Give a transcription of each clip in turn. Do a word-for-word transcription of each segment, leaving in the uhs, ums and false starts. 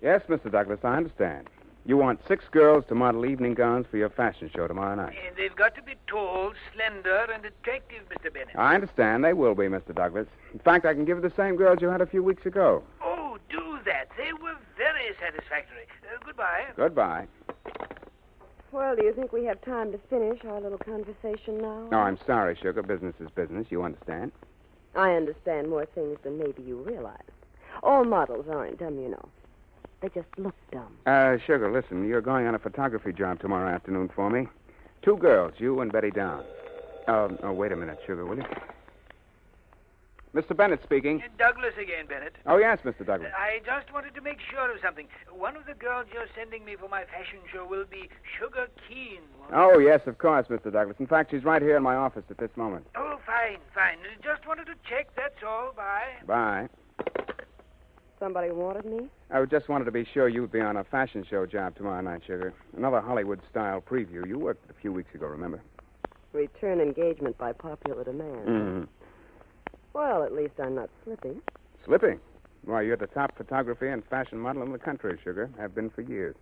Yes, Mister Douglas, I understand. You want six girls to model evening gowns for your fashion show tomorrow night. And they've got to be tall, slender, and attractive, Mister Bennett. I understand. They will be, Mister Douglas. In fact, I can give you the same girls you had a few weeks ago. Oh, do that. They were very satisfactory. Uh, goodbye. Goodbye. Well, do you think we have time to finish our little conversation now? No, I'm sorry, sugar. Business is business. You understand? I understand more things than maybe you realize. All models aren't dumb, you know. They just look dumb. Uh, sugar, listen, you're going on a photography job tomorrow afternoon for me. Two girls, you and Betty Down. Um, oh, wait a minute, sugar, will you? Mister Bennett speaking. Uh, Douglas again, Bennett. Oh, yes, Mister Douglas. Uh, I just wanted to make sure of something. One of the girls you're sending me for my fashion show will be Sugar Keen. Oh, yes, of course, Mister Douglas. In fact, she's right here in my office at this moment. Oh, fine, fine. Just wanted to check, that's all. Bye. Bye. Somebody wanted me? I just wanted to be sure you'd be on a fashion show job tomorrow night, sugar. Another Hollywood-style preview. You worked a few weeks ago, remember? Return engagement by popular demand. Mm-hmm. Well, at least I'm not slipping. Slipping? Why, you're the top photography and fashion model in the country, sugar. Have been for years.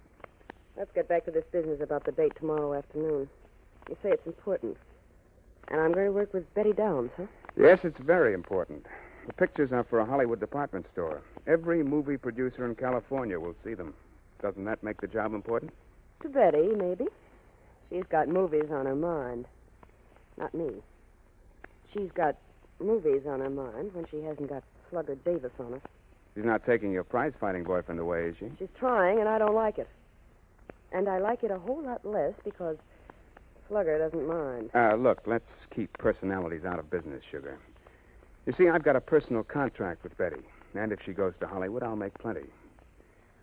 Let's get back to this business about the date tomorrow afternoon. You say it's important. And I'm going to work with Betty Downs, huh? Yes, it's very important. The pictures are for a Hollywood department store. Every movie producer in California will see them. Doesn't that make the job important? To Betty, maybe. She's got movies on her mind. Not me. She's got movies on her mind when she hasn't got Slugger Davis on her. She's not taking your prize-fighting boyfriend away, is she? She's trying, and I don't like it. And I like it a whole lot less because Slugger doesn't mind. Uh, look, let's keep personalities out of business, sugar. You see, I've got a personal contract with Betty. And if she goes to Hollywood, I'll make plenty.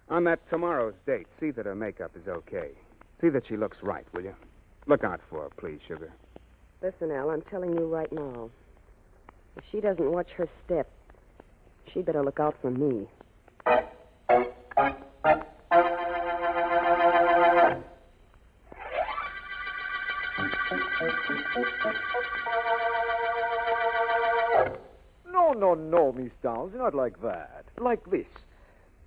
On that tomorrow's date, see that her makeup is okay. See that she looks right, will you? Look out for her, please, sugar. Listen, Al, I'm telling you right now. If she doesn't watch her step, she better look out for me. No, no, Miss Downs, not like that. Like this.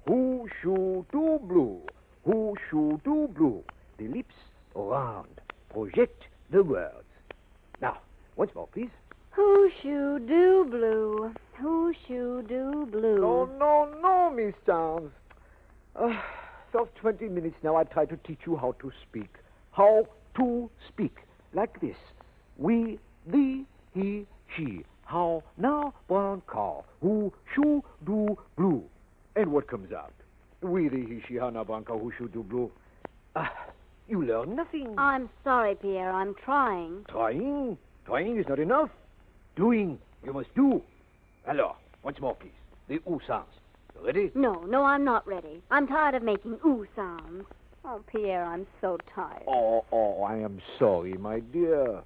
Who shoe do blue? Who shoe do blue? The lips round. Project the words. Now, once more, please. Who shoe do blue? Who shoe do blue? No, no, no, Miss Downs. Uh, so twenty minutes now I try to teach you how to speak. How to speak. Like this. We, thee, he, she. How now, brown cow, who shoe do blue. And what comes out? We the he, she, how now, brown cow, who shoe do blue. Ah, you learn nothing. I'm sorry, Pierre, I'm trying. Trying? Trying is not enough. Doing, you must do. Alors, once more, please. The oo sounds. You ready? No, no, I'm not ready. I'm tired of making oo sounds. Oh, Pierre, I'm so tired. Oh, oh, I am sorry, my dear.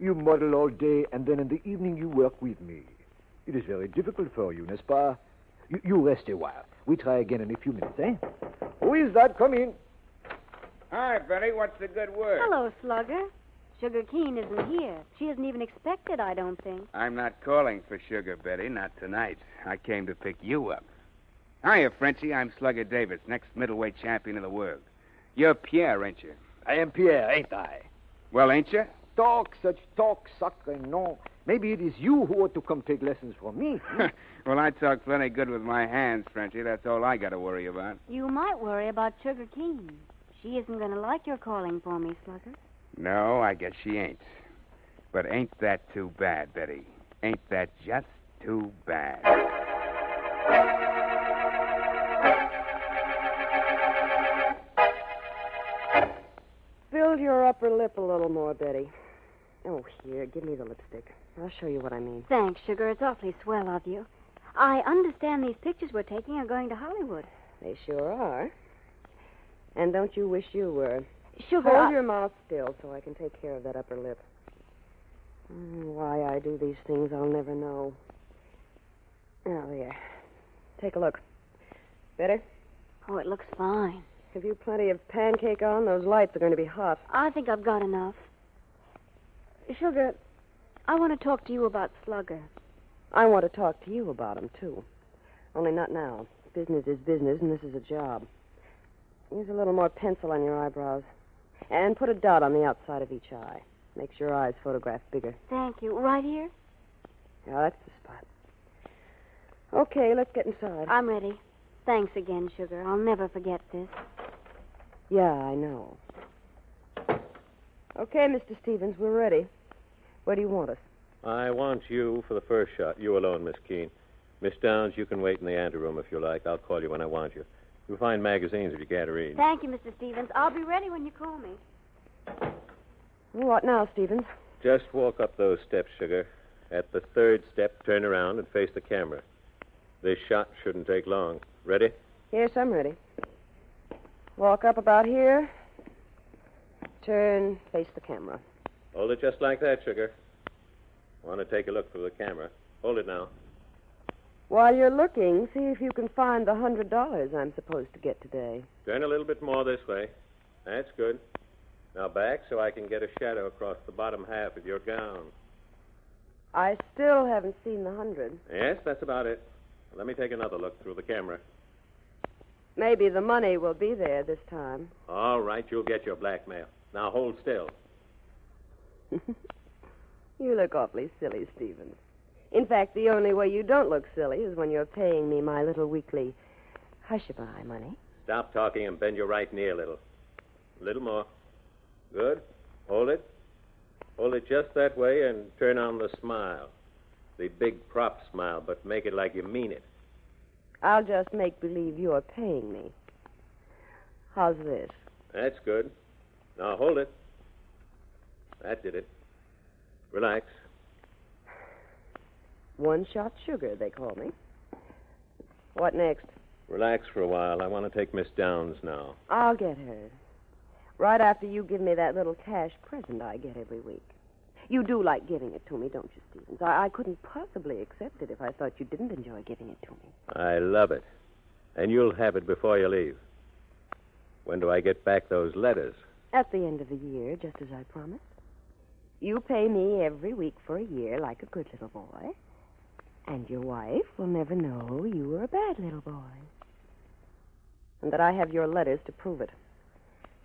You model all day, and then in the evening you work with me. It is very difficult for you, n'est-ce pas? You, you rest a while. We try again in a few minutes, eh? Who is that? Come in. Hi, Betty. What's the good word? Hello, Slugger. Sugar Keen isn't here. She isn't even expected, I don't think. I'm not calling for Sugar, Betty. Not tonight. I came to pick you up. Hiya, Frenchie. I'm Slugger Davis, next middleweight champion of the world. You're Pierre, ain't you? I am Pierre, ain't I? Well, ain't you? talk, such talk, sacre nom. Maybe it is you who ought to come take lessons from me. Hmm? Well, I talk plenty good with my hands, Frenchie. That's all I got to worry about. You might worry about Sugar King. She isn't going to like your calling for me, Slugger. No, I guess she ain't. But ain't that too bad, Betty? Ain't that just too bad? Build your upper lip a little more, Betty. Oh, here, give me the lipstick. I'll show you what I mean. Thanks, Sugar. It's awfully swell of you. I understand these pictures we're taking are going to Hollywood. They sure are. And don't you wish you were? Sugar, Hold I... your mouth still so I can take care of that upper lip. Why I do these things, I'll never know. Now, there. Take a look. Better? Oh, it looks fine. Have you plenty of pancake on? Those lights are going to be hot. I think I've got enough. Sugar, I want to talk to you about Slugger. I want to talk to you about him, too. Only not now. Business is business, and this is a job. Use a little more pencil on your eyebrows. And put a dot on the outside of each eye. Makes your eyes photograph bigger. Thank you. Right here? Yeah, that's the spot. Okay, let's get inside. I'm ready. Thanks again, Sugar. I'll never forget this. Yeah, I know. Okay, Mister Stevens, we're ready. Where do you want us? I want you for the first shot. You alone, Miss Keene. Miss Downs, you can wait in the anteroom if you like. I'll call you when I want you. You'll find magazines if you can't read. Thank you, Mister Stevens. I'll be ready when you call me. What now, Stevens? Just walk up those steps, Sugar. At the third step, turn around and face the camera. This shot shouldn't take long. Ready? Yes, I'm ready. Walk up about here. Turn, face the camera. Hold it just like that, Sugar. I want to take a look through the camera. Hold it now. While you're looking, see if you can find the one hundred dollars I'm supposed to get today. Turn a little bit more this way. That's good. Now back so I can get a shadow across the bottom half of your gown. I still haven't seen the hundred. Yes, that's about it. Let me take another look through the camera. Maybe the money will be there this time. All right, you'll get your blackmail. Now hold still. You look awfully silly, Stevens. In fact, the only way you don't look silly is when you're paying me my little weekly hush-a-bye money. Stop talking and bend your right knee a little. A little more. Good. Hold it. Hold it just that way and turn on the smile. The big prop smile, but make it like you mean it. I'll just make believe you're paying me. How's this? That's good. Now hold it. That did it. Relax. One-shot Sugar, they call me. What next? Relax for a while. I want to take Miss Downs now. I'll get her. Right after you give me that little cash present I get every week. You do like giving it to me, don't you, Stevens? I, I couldn't possibly accept it if I thought you didn't enjoy giving it to me. I love it. And you'll have it before you leave. When do I get back those letters? At the end of the year, just as I promised. You pay me every week for a year like a good little boy. And your wife will never know you were a bad little boy. And that I have your letters to prove it.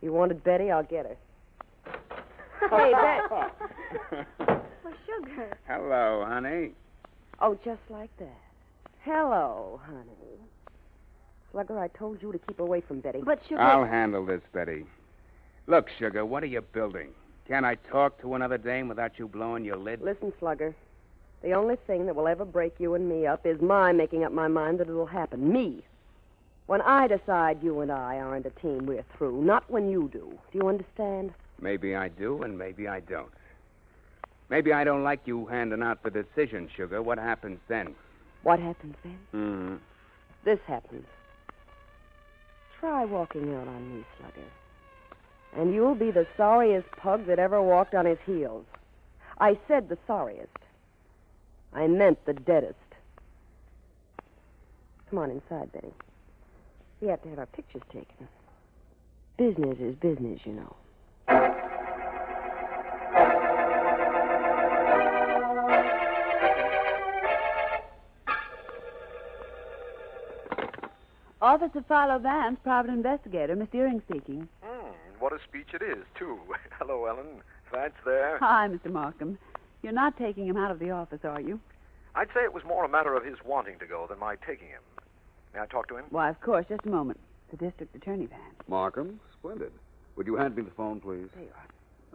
You wanted Betty, I'll get her. Hey, Betty. Well, Sugar. Hello, honey. Oh, just like that. Hello, honey. Slugger, I told you to keep away from Betty. But, Sugar... I'll handle this, Betty. Look, Sugar, what are you building? Can't I talk to another dame without you blowing your lid? Listen, Slugger. The only thing that will ever break you and me up is my making up my mind that it'll happen. Me. When I decide you and I aren't a team, we're through. Not when you do. Do you understand? Maybe I do, and maybe I don't. Maybe I don't like you handing out the decision, Sugar. What happens then? What happens then? Mm-hmm. This happens. Try walking out on me, Slugger. And you'll be the sorriest pug that ever walked on his heels. I said the sorriest. I meant the deadest. Come on inside, Betty. We have to have our pictures taken. Business is business, you know. Office of Philo Vance, private investigator. Miss Deering speaking. Mm, what a speech it is, too. Hello, Ellen. Vance there? Hi, Mister Markham. You're not taking him out of the office, are you? I'd say it was more a matter of his wanting to go than my taking him. May I talk to him? Why, of course. Just a moment. The district attorney, Vance. Markham? Splendid. Would you hand me the phone, please? There you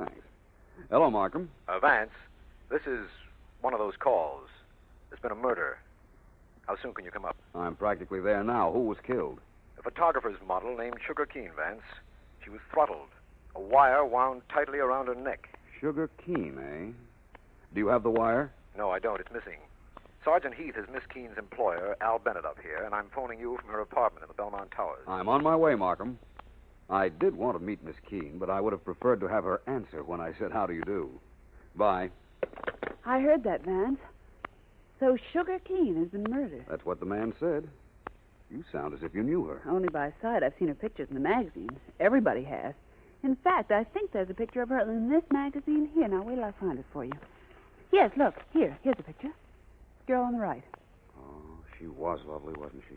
are. Thanks. Hello, Markham. Uh, Vance, this is one of those calls. There's been a murder. How soon can you come up? I'm practically there now. Who was killed? A photographer's model named Sugar Keen, Vance. She was throttled. A wire wound tightly around her neck. Sugar Keen, eh? Do you have the wire? No, I don't. It's missing. Sergeant Heath is Miss Keene's employer, Al Bennett, up here, and I'm phoning you from her apartment in the Belmont Towers. I'm on my way, Markham. I did want to meet Miss Keene, but I would have preferred to have her answer when I said, how do you do? Bye. I heard that, Vance. So Sugar Keen has been murdered. That's what the man said. You sound as if you knew her. Only by sight. I've seen her pictures in the magazines. Everybody has. In fact, I think there's a picture of her in this magazine here. Now, wait till I find it for you. Yes, look. Here. Here's a picture. Girl on the right. Oh, she was lovely, wasn't she?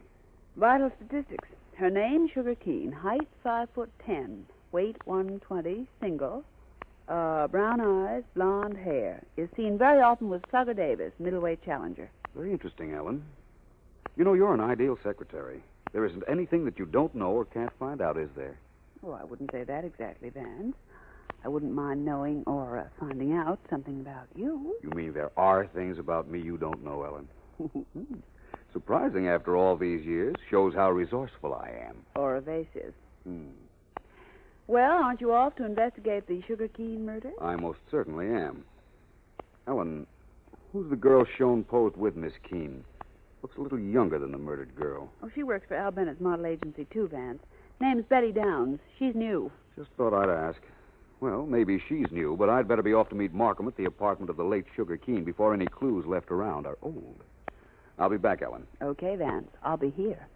Vital statistics. Her name, Sugar Keen. Height, five foot ten. Weight, one twenty. Single. Uh, brown eyes, blonde hair. Is seen very often with Slugger Davis, middleweight challenger. Very interesting, Ellen. You know, you're an ideal secretary. There isn't anything that you don't know or can't find out, is there? Oh, I wouldn't say that exactly, Vance. I wouldn't mind knowing or uh, finding out something about you. You mean there are things about me you don't know, Ellen? Surprising after all these years. Shows how resourceful I am. Or evasive. Hmm. Well, aren't you off to investigate the Sugar Keen murder? I most certainly am. Ellen, who's the girl shown posed with Miss Keene? Looks a little younger than the murdered girl. Oh, she works for Al Bennett's model agency, too, Vance. Name's Betty Downs. She's new. Just thought I'd ask. Well, maybe she's new, but I'd better be off to meet Markham at the apartment of the late Sugar Keen before any clues left around are old. I'll be back, Ellen. Okay, Vance. I'll be here.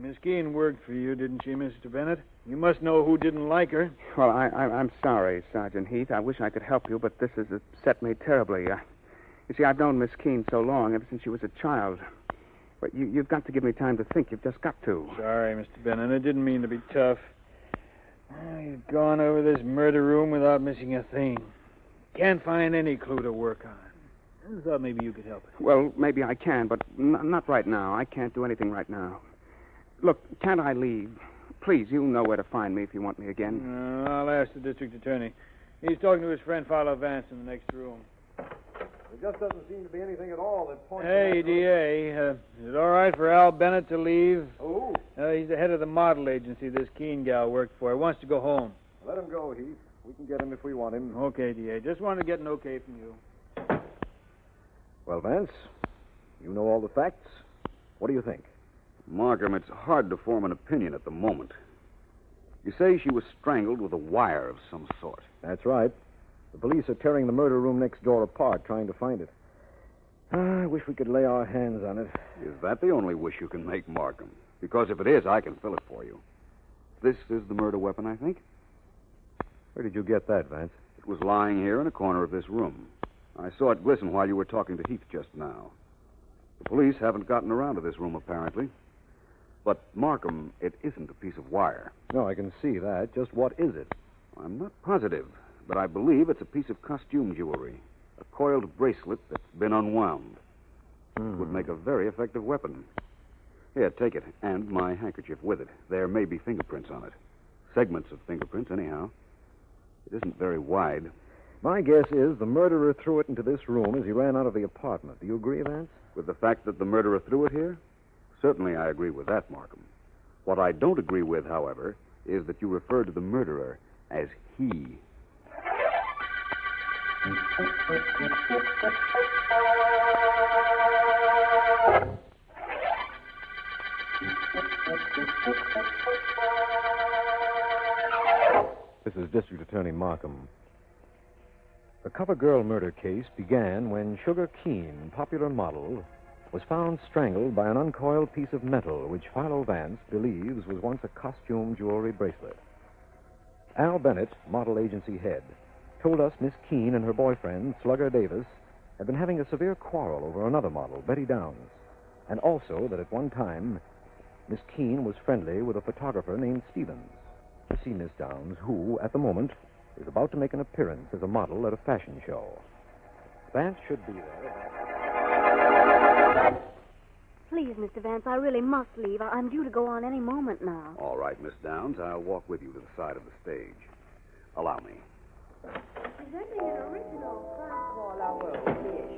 Miss Keene worked for you, didn't she, Mister Bennett? You must know who didn't like her. Well, I, I, I'm sorry, Sergeant Heath. I wish I could help you, but this has upset me terribly. Uh, you see, I've known Miss Keene so long, ever since she was a child. But you, you've got to give me time to think. You've just got to. Sorry, Mister Bennett. I didn't mean to be tough. Oh, you've gone over this murder room without missing a thing. Can't find any clue to work on. I thought maybe you could help us. Well, maybe I can, but n- not right now. I can't do anything right now. Look, can't I leave? Please, you know where to find me if you want me again. Uh, I'll ask the district attorney. He's talking to his friend, Philo Vance, in the next room. There just doesn't seem to be anything at all that points... Hey, D A, uh, is it all right for Al Bennett to leave? Oh? Uh, he's the head of the model agency this Keen gal worked for. He wants to go home. Let him go, Heath. We can get him if we want him. Okay, D A. Just wanted to get an okay from you. Well, Vance, you know all the facts. What do you think? Markham, it's hard to form an opinion at the moment. You say she was strangled with a wire of some sort. That's right. The police are tearing the murder room next door apart, trying to find it. Ah, I wish we could lay our hands on it. Is that the only wish you can make, Markham? Because if it is, I can fill it for you. This is the murder weapon, I think. Where did you get that, Vance? It was lying here in a corner of this room. I saw it glisten while you were talking to Heath just now. The police haven't gotten around to this room, apparently. But, Markham, it isn't a piece of wire. No, I can see that. Just what is it? I'm not positive, but I believe it's a piece of costume jewelry, a coiled bracelet that's been unwound. Mm. It would make a very effective weapon. Here, take it, and my handkerchief with it. There may be fingerprints on it. Segments of fingerprints, anyhow. It isn't very wide. My guess is the murderer threw it into this room as he ran out of the apartment. Do you agree, Vance? With the fact that the murderer threw it here? Certainly I agree with that, Markham. What I don't agree with, however, is that you refer to the murderer as he. This is District Attorney Markham. The cover girl murder case began when Sugar Keen, popular model, was found strangled by an uncoiled piece of metal which Philo Vance believes was once a costume jewelry bracelet. Al Bennett, model agency head, told us Miss Keene and her boyfriend, Slugger Davis, had been having a severe quarrel over another model, Betty Downs. and also that at one time, Miss Keene was friendly with a photographer named Stevens, to see Miss Downs, who, at the moment, is about to make an appearance as a model at a fashion show. Vance should be there. Please, Mister Vance, I really must leave. I'm due to go on any moment now. All right, Miss Downs, I'll walk with you to the side of the stage. Allow me. Presenting an original Francois Laveau dish,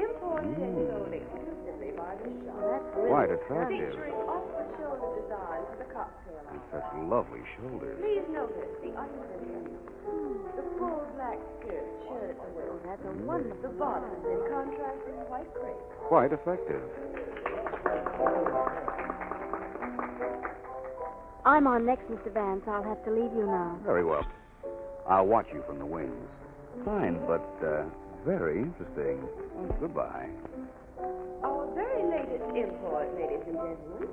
imported mm. and sold exclusively by the shop. That's really quite attractive. Featuring off-the-shoulder design for the cocktail hour. And such lovely shoulders. Please notice the underwear, the full black skirt, shirt, oh, that's a wonderful mm. bottom in contrast with white crepe. Quite effective. I'm on next, Mister Vance. I'll have to leave you now. Very well. I'll watch you from the wings. Fine, but uh, very interesting. Well, goodbye. Our very latest import, ladies and gentlemen,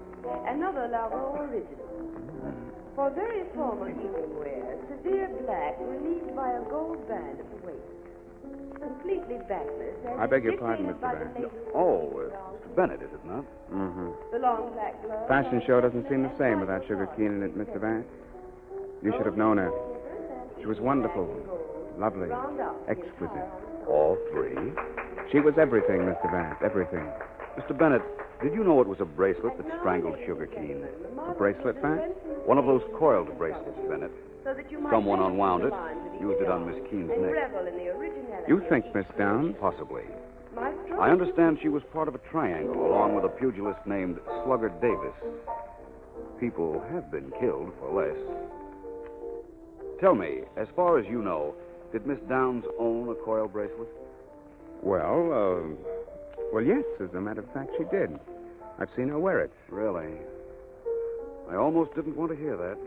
another Laveau original. Mm. For very formal evening wear, severe black relieved by a gold band at the waist. Completely backless. I beg your pardon, Mister Bennett. No. Oh, uh, Mister Bennett, is it not? Mm-hmm. The long black glove. Fashion show doesn't seem the same without Sugar Keene in it, Mister Bennett. You should have known her. She was wonderful, lovely, exquisite. All three? She was everything, Mister Vance, everything. Mister Bennett, did you know it was a bracelet that strangled Sugar Keene? A bracelet, Vance? One of those coiled bracelets, Bennett. Someone unwound it, used it on Miss Keene's neck. You think, Miss Downs? Possibly. I understand she was part of a triangle, along with a pugilist named Slugger Davis. People have been killed for less. Tell me, as far as you know, did Miss Downs own a coil bracelet? Well, uh, well, yes, as a matter of fact, she did. I've seen her wear it. Really? I almost didn't want to hear that.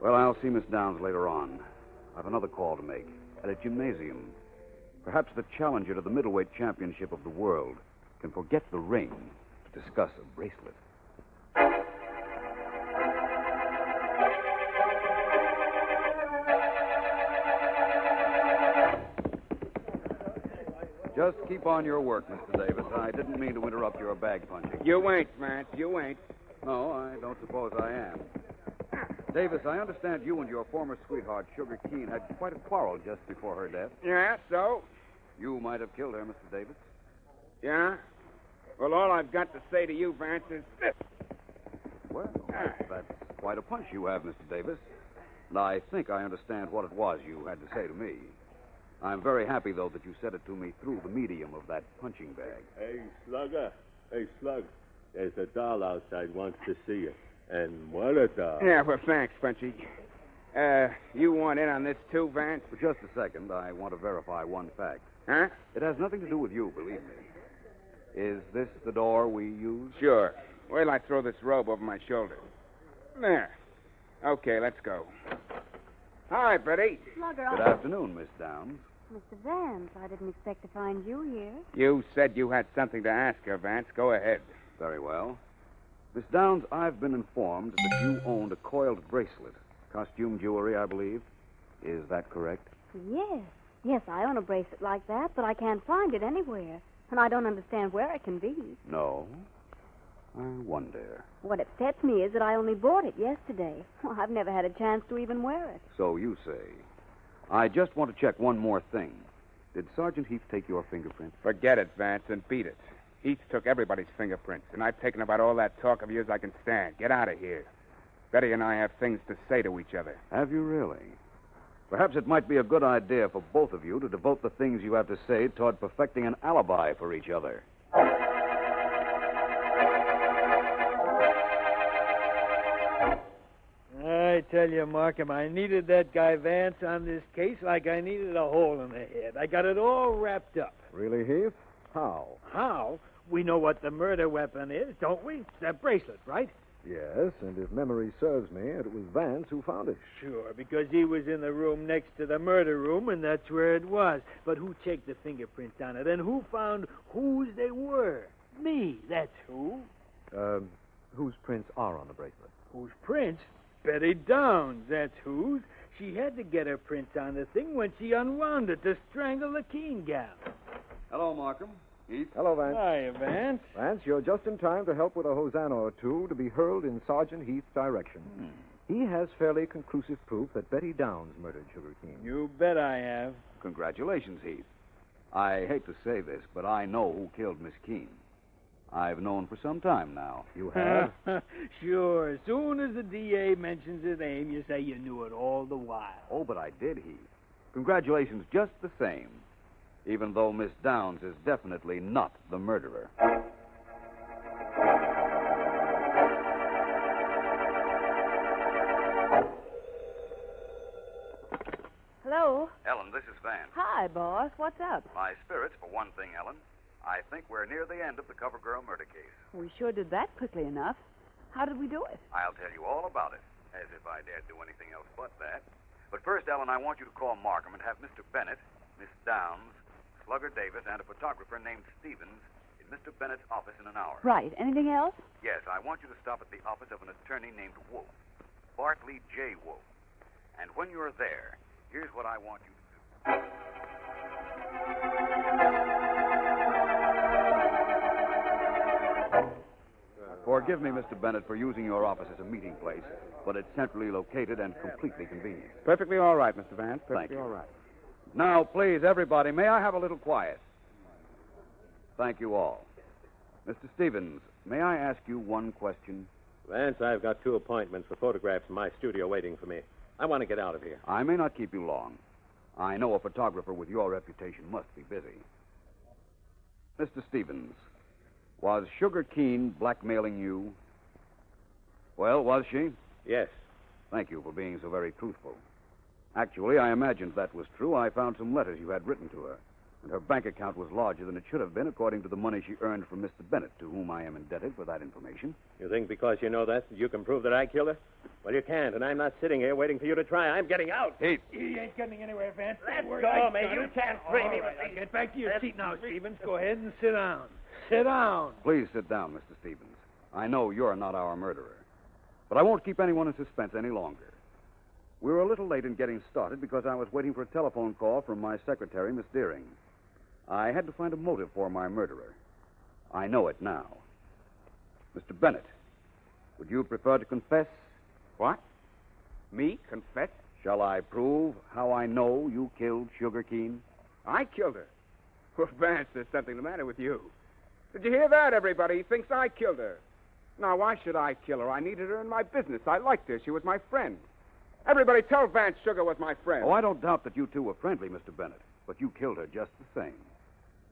Well, I'll see Miss Downs later on. I've another call to make at a gymnasium. Perhaps the challenger to the middleweight championship of the world can forget the ring to discuss a bracelet. Just keep on your work, Mister Davis. I didn't mean to interrupt your bag punching. You ain't, Matt. You ain't. No, I don't suppose I am. Davis, I understand you and your former sweetheart, Sugar Keene, had quite a quarrel just before her death. Yeah, so? You might have killed her, Mister Davis. Yeah? Well, all I've got to say to you, Vance, is this. Well, that's quite a punch you have, Mister Davis. And I think I understand what it was you had to say to me. I'm very happy, though, that you said it to me through the medium of that punching bag. Hey, Slugger. Hey, Slug. There's a doll outside wants to see you. And what a doll. Yeah, well, thanks, Punchy. Uh, you want in on this, too, Vance? For just a second, I want to verify one fact. Huh? It has nothing to do with you, believe me. Is this the door we use? Sure. Wait till I throw this robe over my shoulder. There. Okay, let's go. Hi, Betty. Slugger, good afternoon, Miss Downs. Mister Vance, I didn't expect to find you here. You said you had something to ask her, Vance. Go ahead. Very well. Miss Downs, I've been informed that you owned a coiled bracelet. Costume jewelry, I believe. Is that correct? Yes. Yes, I own a bracelet like that, but I can't find it anywhere. And I don't understand where it can be. No? I wonder. What upsets me is that I only bought it yesterday. Well, I've never had a chance to even wear it. So you say. I just want to check one more thing. Did Sergeant Heath take your fingerprints? Forget it, Vance, and beat it. Heath took everybody's fingerprints, and I've taken about all that talk of yours I can stand. Get out of here. Betty and I have things to say to each other. Have you really? Perhaps it might be a good idea for both of you to devote the things you have to say toward perfecting an alibi for each other. I tell you, Markham, I needed that guy Vance on this case like I needed a hole in the head. I got it all wrapped up. Really, Heath? How? How? We know what the murder weapon is, don't we? That bracelet, right? Yes, and if memory serves me, it was Vance who found it. Sure, because he was in the room next to the murder room, and that's where it was. But who checked the fingerprints on it, and who found whose they were? Me, that's who. Um, whose prints are on the bracelet? Whose prints? Betty Downs, that's whose. She had to get her prints on the thing when she unwound it to strangle the Keene gal. Hello, Markham. Heath. Hello, Vance. Hi, Vance. Vance, you're just in time to help with a hosanna or two to be hurled in Sergeant Heath's direction. Hmm. He has fairly conclusive proof that Betty Downs murdered Sugar King. You bet I have. Congratulations, Heath. I hate to say this, but I know who killed Miss Keene. I've known for some time now. You have? Sure. As soon as the D A mentions her name, you say you knew it all the while. Oh, but I did, Heath. Congratulations just the same, even though Miss Downs is definitely not the murderer. Hello? Ellen, this is Vance. Hi, boss. What's up? My spirits, for one thing, Ellen. I think we're near the end of the cover girl murder case. We sure did that quickly enough. How did we do it? I'll tell you all about it, as if I dared do anything else but that. But first, Ellen, I want you to call Markham and have Mister Bennett, Miss Downs, Slugger Davis, and a photographer named Stevens in Mister Bennett's office in an hour. Right. Anything else? Yes, I want you to stop at the office of an attorney named Wolfe, Bartley J. Wolfe. And when you're there, here's what I want you to do. Forgive me, Mister Bennett, for using your office as a meeting place, but it's centrally located and completely convenient. Perfectly all right, Mister Vance. Perfectly all right. Now, please, everybody, may I have a little quiet? Thank you all. Mister Stevens, may I ask you one question? Vance, I've got two appointments for photographs in my studio waiting for me. I want to get out of here. I may not keep you long. I know a photographer with your reputation must be busy. Mister Stevens, was Sugar Keene blackmailing you? Well, was she? Yes. Thank you for being so very truthful. Actually, I imagined that was true. I found some letters you had written to her, and her bank account was larger than it should have been according to the money she earned from Mister Bennett, to whom I am indebted for that information. You think because you know that, you can prove that I killed her? Well, you can't, and I'm not sitting here waiting for you to try. I'm getting out. Heath. He ain't getting anywhere, Vance. Let's go, man. You can't free me. Right, get back to your seat now, Stevens. Go ahead and sit down. Sit down. Please sit down, Mister Stevens. I know you're not our murderer, but I won't keep anyone in suspense any longer. We were a little late in getting started because I was waiting for a telephone call from my secretary, Miss Deering. I had to find a motive for my murderer. I know it now. Mister Bennett, would you prefer to confess? What? Me? Confess? Shall I prove how I know you killed Sugar Keene? I killed her? Well, Vance, there's something the matter with you. Did you hear that, everybody? He thinks I killed her. Now, why should I kill her? I needed her in my business. I liked her. She was my friend. Everybody tell Vance Sugar was my friend. Oh, I don't doubt that you two were friendly, Mister Bennett, but you killed her just the same.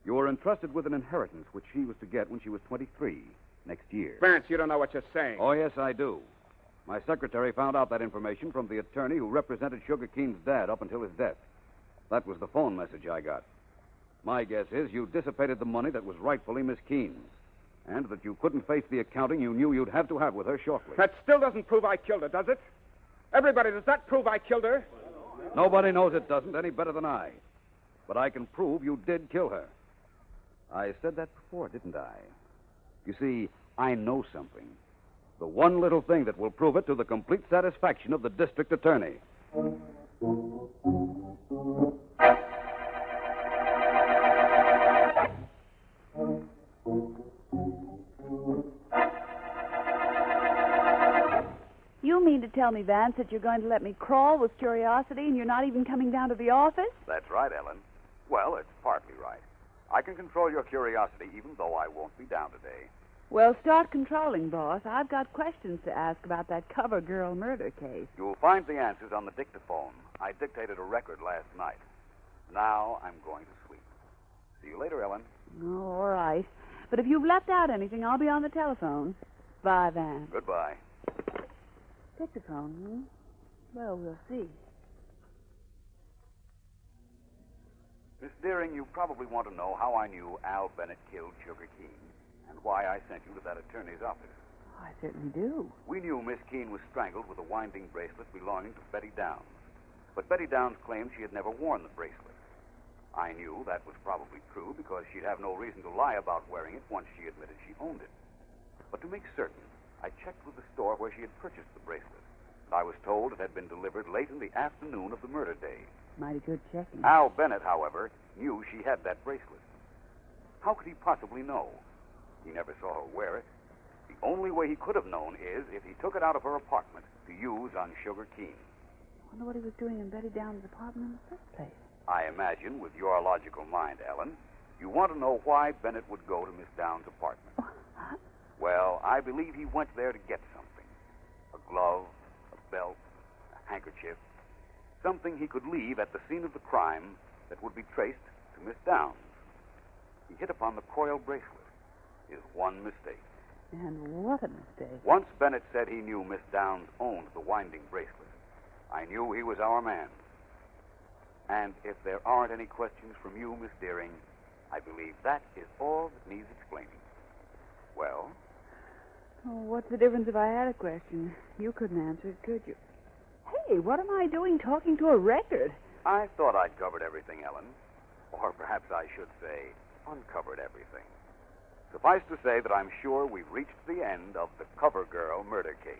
You were entrusted with an inheritance which she was to get when she was twenty-three next year. Vance, you don't know what you're saying. Oh, yes, I do. My secretary found out that information from the attorney who represented Sugar Keene's dad up until his death. That was the phone message I got. My guess is you dissipated the money that was rightfully Miss Keene's, and that you couldn't face the accounting you knew you'd have to have with her shortly. That still doesn't prove I killed her, does it? Everybody, does that prove I killed her? Nobody knows it doesn't any better than I. But I can prove you did kill her. I said that before, didn't I? You see, I know something. The one little thing that will prove it to the complete satisfaction of the district attorney. You mean to tell me, Vance, that you're going to let me crawl with curiosity and you're not even coming down to the office? That's right, Ellen. Well, it's partly right. I can control your curiosity even though I won't be down today. Well, start controlling, boss. I've got questions to ask about that cover girl murder case. You'll find the answers on the dictaphone. I dictated a record last night. Now I'm going to sleep. See you later, Ellen. Oh, all right. But if you've left out anything, I'll be on the telephone. Bye, Vance. Goodbye. Dictaphone, hmm? Well, we'll see. Miss Deering, you probably want to know how I knew Al Bennett killed Sugar Keene and why I sent you to that attorney's office. Oh, I certainly do. We knew Miss Keene was strangled with a winding bracelet belonging to Betty Downs, but Betty Downs claimed she had never worn the bracelet. I knew that was probably true because she'd have no reason to lie about wearing it once she admitted she owned it. But to make certain, I checked with the store where she had purchased the bracelet. And I was told it had been delivered late in the afternoon of the murder day. Mighty good checking. Al Bennett, however, knew she had that bracelet. How could he possibly know? He never saw her wear it. The only way he could have known is if he took it out of her apartment to use on Sugar Keen. I wonder what he was doing in Betty Downs' apartment in the first place. I imagine, with your logical mind, Ellen, you want to know why Bennett would go to Miss Downs' apartment. What? Well, I believe he went there to get something. A glove, a belt, a handkerchief. Something he could leave at the scene of the crime that would be traced to Miss Downs. He hit upon the coil bracelet. His one mistake. And what a mistake. Once Bennett said he knew Miss Downs owned the winding bracelet. I knew he was our man. And if there aren't any questions from you, Miss Deering, I believe that is all that needs explaining. Well? Oh, what's the difference if I had a question? You couldn't answer it, could you? Hey, what am I doing talking to a record? I thought I'd covered everything, Ellen. Or perhaps I should say, uncovered everything. Suffice to say that I'm sure we've reached the end of the Cover Girl murder case.